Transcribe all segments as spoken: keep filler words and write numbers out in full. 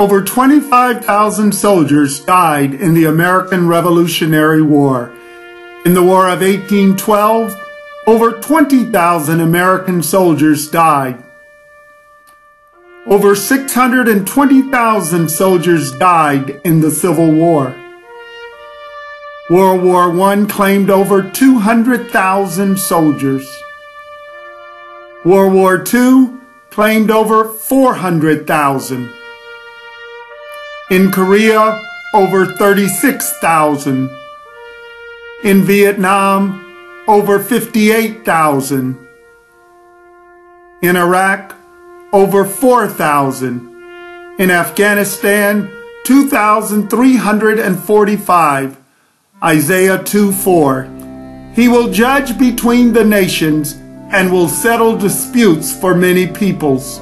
Over twenty-five thousand soldiers died in the American Revolutionary War. In the War of eighteen twelve, over twenty thousand American soldiers died. Over six hundred twenty thousand soldiers died in the Civil War. World War One claimed over two hundred thousand soldiers. World War Two claimed over four hundred thousand. In Korea, over thirty-six thousand. In Vietnam, over fifty-eight thousand. In Iraq, over four thousand. In Afghanistan, two thousand three hundred forty-five. Isaiah two four. He will judge between the nations and will settle disputes for many peoples.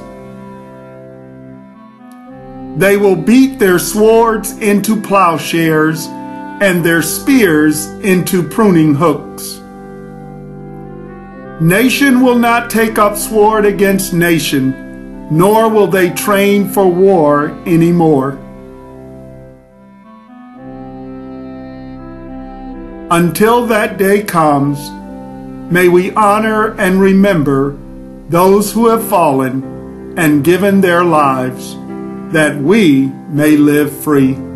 They will beat their swords into plowshares and their spears into pruning hooks. Nation will not take up sword against nation, nor will they train for war anymore. Until that day comes, may we honor and remember those who have fallen and given their lives, that we may live free.